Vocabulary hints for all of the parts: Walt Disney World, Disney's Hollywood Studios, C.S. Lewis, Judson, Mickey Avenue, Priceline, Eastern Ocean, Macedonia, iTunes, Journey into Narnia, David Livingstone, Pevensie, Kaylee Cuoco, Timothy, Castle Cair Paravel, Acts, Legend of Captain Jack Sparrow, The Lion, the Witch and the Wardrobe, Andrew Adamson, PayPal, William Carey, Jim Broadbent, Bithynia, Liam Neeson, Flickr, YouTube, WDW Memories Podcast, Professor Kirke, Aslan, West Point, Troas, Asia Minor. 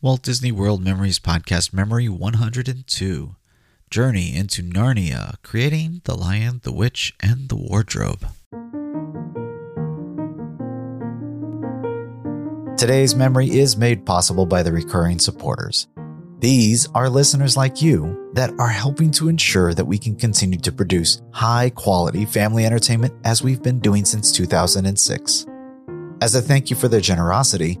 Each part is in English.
Walt Disney World Memories Podcast Memory 102, Journey into Narnia, Creating the Lion, the Witch, and the Wardrobe. Today's memory is made possible by the recurring supporters. These are listeners like you that are helping to ensure that we can continue to produce high-quality family entertainment as we've been doing since 2006. As a thank you for their generosity,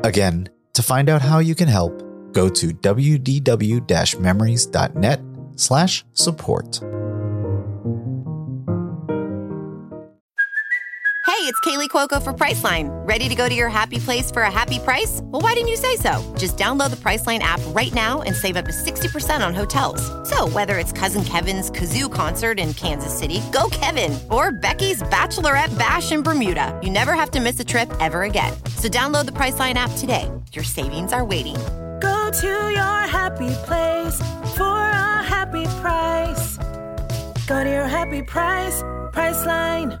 Again, to find out how you can help, go to wdw-memories.net/support. Hey, it's Kaylee Cuoco for Priceline. Ready to go to your happy place for a happy price? Well, why didn't you say so? Just download the Priceline app right now and save up to 60% on hotels. So whether it's Cousin Kevin's Kazoo Concert in Kansas City, go Kevin, or Becky's Bachelorette Bash in Bermuda, you never have to miss a trip ever again. So download the Priceline app today. Your savings are waiting. Go to your happy place for a happy price. Go to your happy price, Priceline.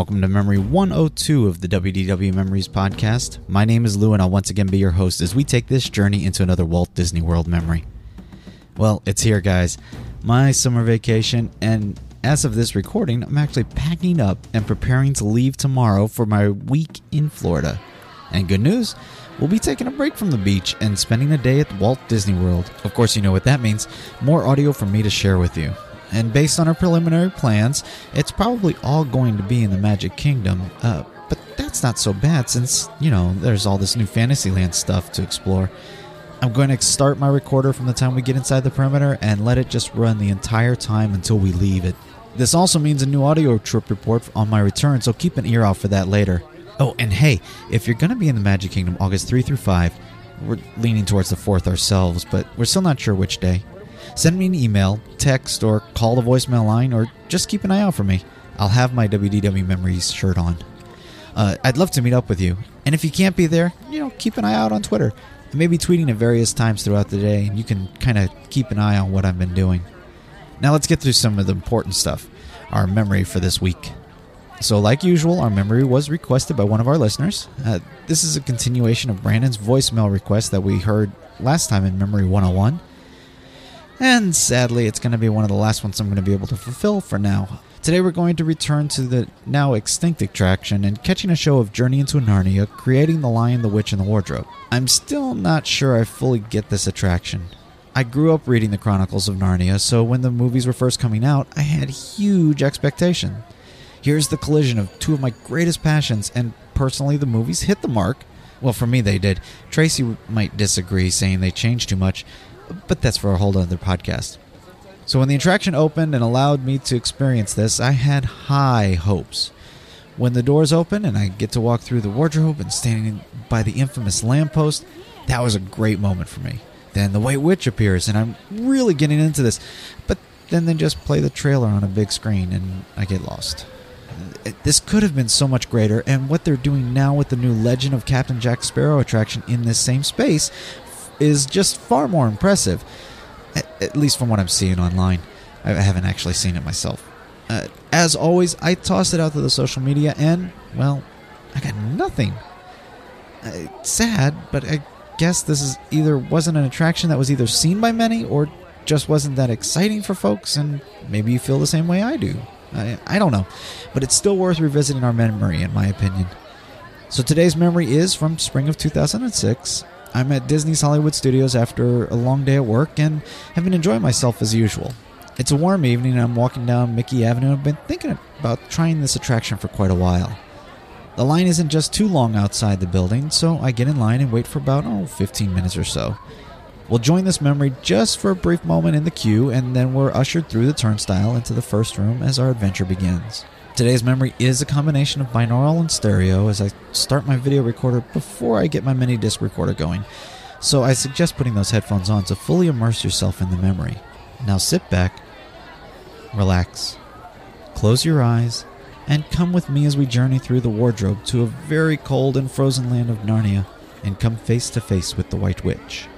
Welcome to Memory 102 of the WDW Memories Podcast. My name is Lou, and I'll once again be your host as we take this journey into another Walt Disney World memory. Well, it's here, guys. My summer vacation, and as of this recording, I'm actually packing up and preparing to leave tomorrow for my week in Florida. And good news, we'll be taking a break from the beach and spending a day at Walt Disney World. Of course, you know what that means. More audio from me to share with you. And based on our preliminary plans, it's probably all going to be in the Magic Kingdom, but that's not so bad since, you know, there's all this new Fantasyland stuff to explore. I'm going to start my recorder from the time we get inside the perimeter and let it just run the entire time until we leave it. This also means a new audio trip report on my return, so keep an ear out for that later. Oh, and hey, if you're going to be in the Magic Kingdom August 3 through 5, we're leaning towards the 4th ourselves, but we're still not sure which day. Send me an email, text, or call the voicemail line, or just keep an eye out for me. I'll have my WDW Memories shirt on. I'd love to meet up with you. And if you can't be there, you know, keep an eye out on Twitter. I may be tweeting at various times throughout the day, and you can kind of keep an eye on what I've been doing. Now let's get through some of the important stuff, our memory for this week. So like usual, our memory was requested by one of our listeners. This is a continuation of Brandon's voicemail request that we heard last time in Memory 101. And sadly, it's going to be one of the last ones I'm going to be able to fulfill for now. Today we're going to return to the now extinct attraction and catching a show of Journey into Narnia, Creating the Lion, the Witch, and the Wardrobe. I'm still not sure I fully get this attraction. I grew up reading the Chronicles of Narnia, so when the movies were first coming out, I had huge expectation. Here's the collision of two of my greatest passions, and personally, the movies hit the mark. Well, for me, they did. Tracy might disagree, saying they changed too much, but that's for a whole other podcast. So when the attraction opened and allowed me to experience this, I had high hopes. When the doors open and I get to walk through the wardrobe and standing by the infamous lamppost, that was a great moment for me. Then the White Witch appears, and I'm really getting into this. But then they just play the trailer on a big screen, and I get lost. This could have been so much greater, and what they're doing now with the new Legend of Captain Jack Sparrow attraction in this same space is just far more impressive, at least from what I'm seeing online. I haven't actually seen it myself. As always, I tossed it out to the social media, and, well, I got nothing. It's sad, but I guess this is either wasn't an attraction that was either seen by many or just wasn't that exciting for folks, and maybe you feel the same way I do. I don't know, but it's still worth revisiting our memory, in my opinion. So today's memory is from spring of 2006. I'm at Disney's Hollywood Studios after a long day at work and have been enjoying myself as usual. It's a warm evening and I'm walking down Mickey Avenue. I've been thinking about trying this attraction for quite a while. The line isn't just too long outside the building, so I get in line and wait for about 15 minutes or so. We'll join this memory just for a brief moment in the queue, and then we're ushered through the turnstile into the first room as our adventure begins. Today's memory is a combination of binaural and stereo as I start my video recorder before I get my mini disc recorder going, so I suggest putting those headphones on to fully immerse yourself in the memory. Now sit back, relax, close your eyes, and come with me as we journey through the wardrobe to a very cold and frozen land of Narnia and come face to face with the White Witch.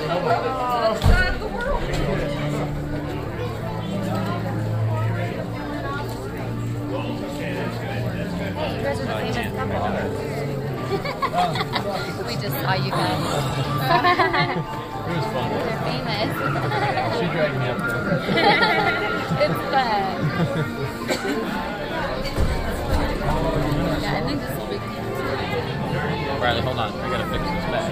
other side of the world. You guys are the famous couple. We just saw you guys. It was fun. They're famous. She dragged me up there. It's fun. Riley, hold on. I gotta fix this bag.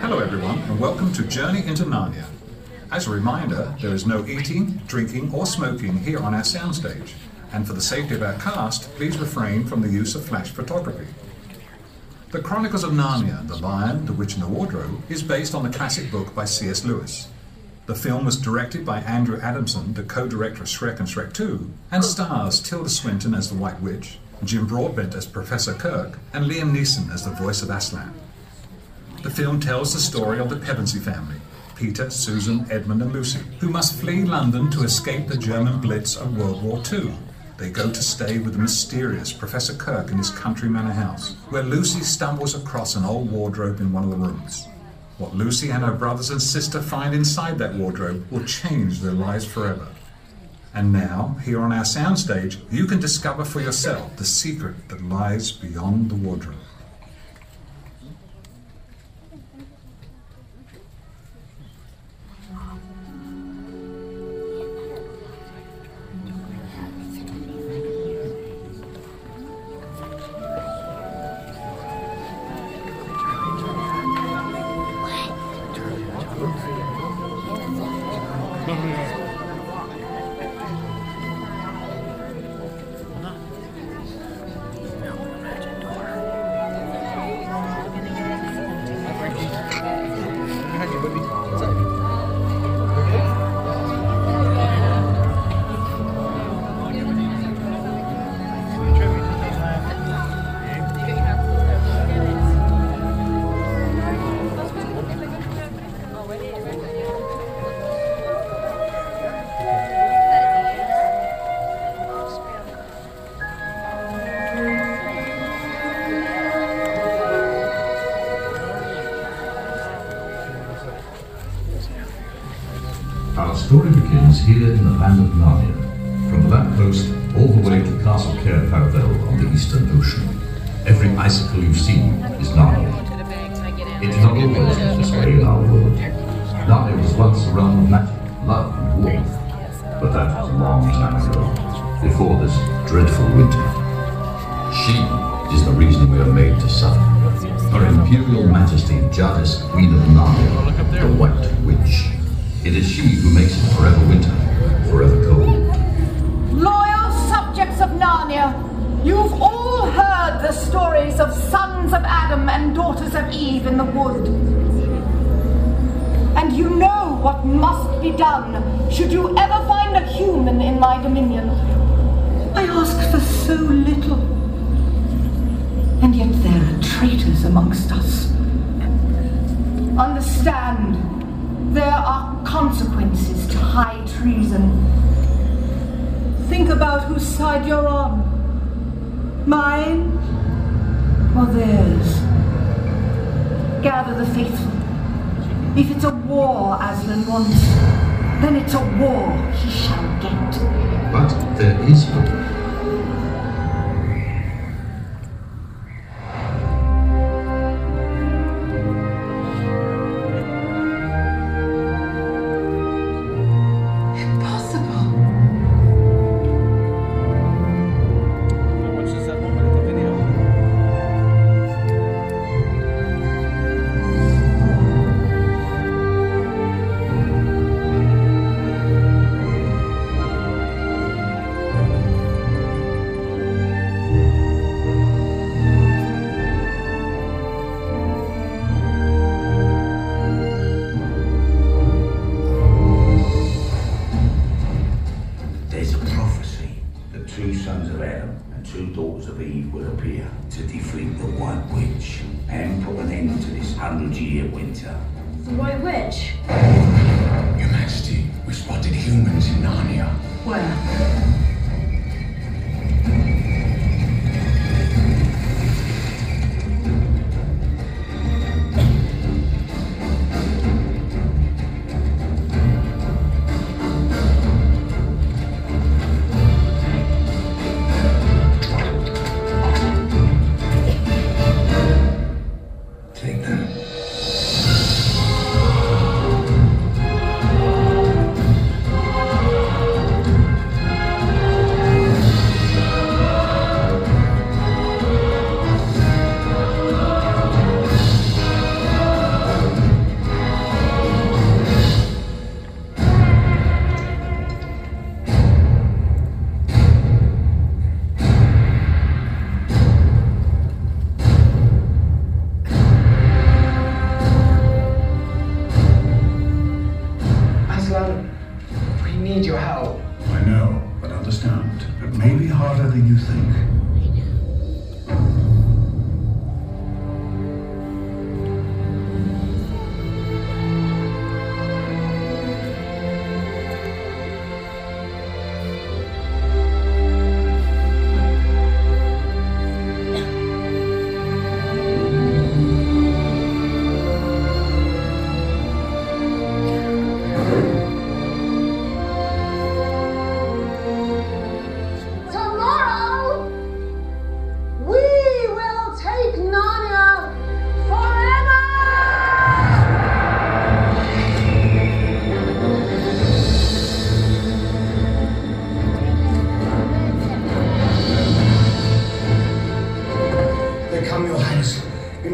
Hello, everyone, and welcome to Journey into Narnia. As a reminder, there is no eating, drinking, or smoking here on our soundstage, and for the safety of our cast, please refrain from the use of flash photography. The Chronicles of Narnia, The Lion, the Witch and the Wardrobe is based on the classic book by C.S. Lewis. The film was directed by Andrew Adamson, the co-director of Shrek and Shrek 2, and stars Tilda Swinton as the White Witch, Jim Broadbent as Professor Kirke, and Liam Neeson as the voice of Aslan. The film tells the story of the Pevensie family, Peter, Susan, Edmund, and Lucy, who must flee London to escape the German Blitz of World War II. They go to stay with the mysterious Professor Kirke in his country manor house, where Lucy stumbles across an old wardrobe in one of the rooms. What Lucy and her brothers and sister find inside that wardrobe will change their lives forever. And now, here on our soundstage, you can discover for yourself the secret that lies beyond the wardrobe. Here in the land of Narnia, from the lamppost all the way to Castle Cair Paravel on the Eastern Ocean. Every icicle you've seen is Narnia. It's not always this way in our world. Narnia was once a realm of magic, love and warmth, but that was a long time ago, before this dreadful winter. She is the reason we are made to suffer. Her Imperial Majesty Jadis, Queen of Narnia, the White Witch. It is she who makes it forever winter, forever cold. Loyal subjects of Narnia, you've all heard the stories of sons of Adam and daughters of Eve in the wood. And you know what must be done should you ever find a human in my dominion. I ask for so little, and yet there are traitors amongst us. Understand. There are consequences to high treason. Think about whose side you're on. Mine or theirs. Gather the faithful. If it's a war Aslan wants, then it's a war he shall get. But there is hope.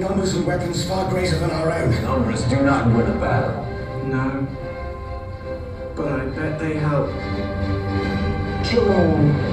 numbers and weapons far greater than our own. Numbers do not win a battle. No. But I bet they help. Kill all.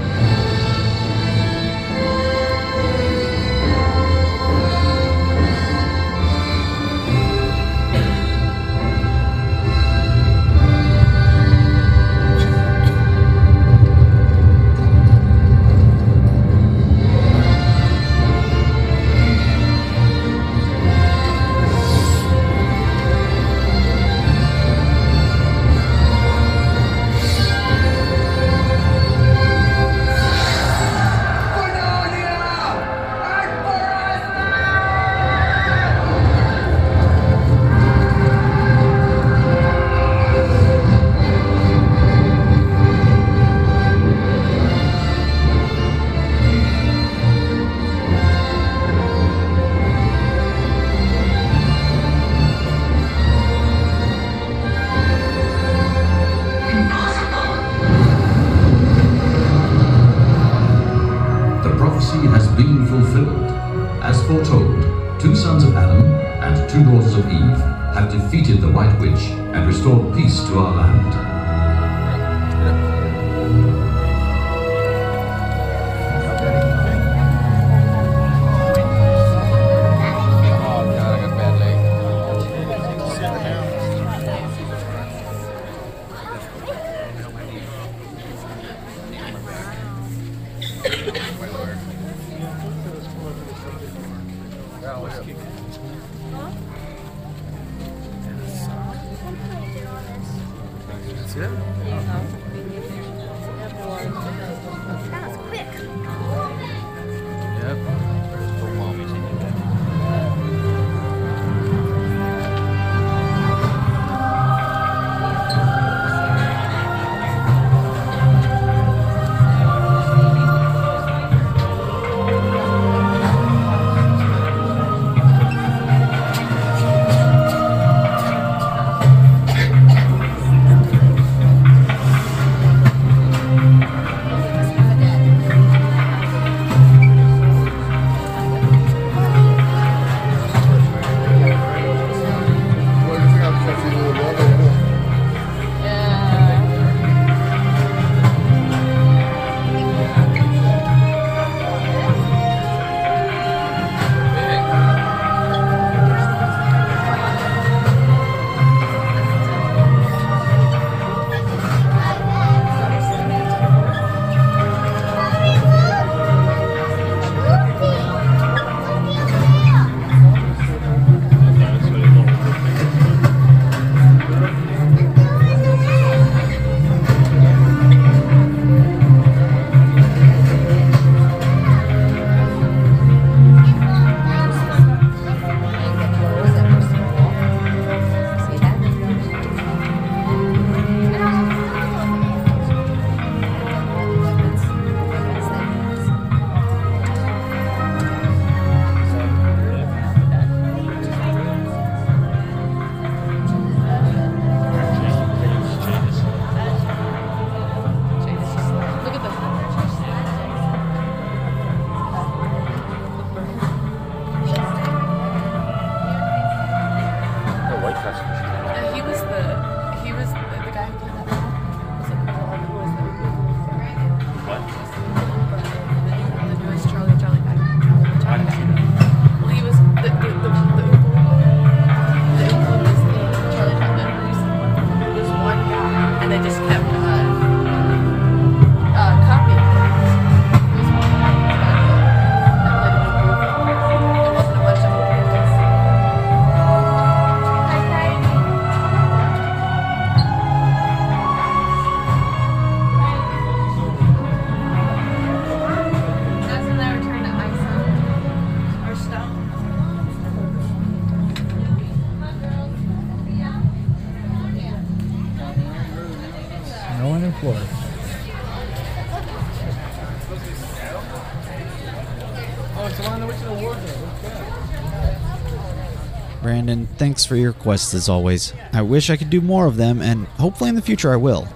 Brandon, thanks for your quests as always. I wish I could do more of them, and hopefully in the future I will.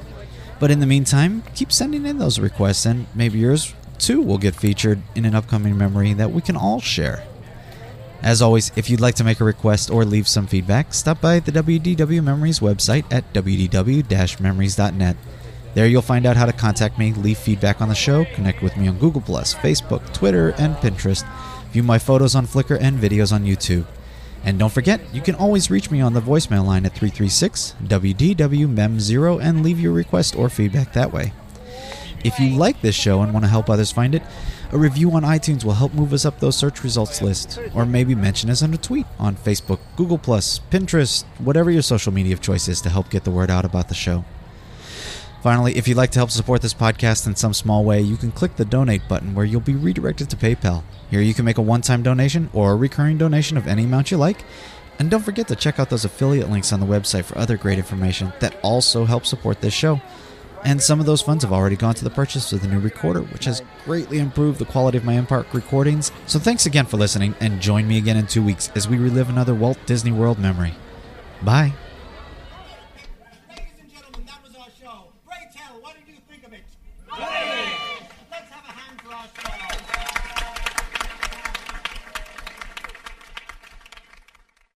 But in the meantime, keep sending in those requests, and maybe yours too will get featured in an upcoming memory that we can all share. As always, if you'd like to make a request or leave some feedback, stop by the WDW Memories website at wdw-memories.net. There you'll find out how to contact me, leave feedback on the show, connect with me on Google+, Facebook, Twitter, and Pinterest, view my photos on Flickr and videos on YouTube. And don't forget, you can always reach me on the voicemail line at 336-WDW-MEM0 and leave your request or feedback that way. If you like this show and want to help others find it, a review on iTunes will help move us up those search results lists, or maybe mention us in a tweet on Facebook, Google+, Pinterest, whatever your social media of choice is to help get the word out about the show. Finally, if you'd like to help support this podcast in some small way, you can click the donate button where you'll be redirected to PayPal. Here you can make a one-time donation or a recurring donation of any amount you like. And don't forget to check out those affiliate links on the website for other great information that also helps support this show. And some of those funds have already gone to the purchase of the new recorder, which has greatly improved the quality of my in-park recordings. So thanks again for listening, and join me again in 2 weeks as we relive another Walt Disney World memory. Bye.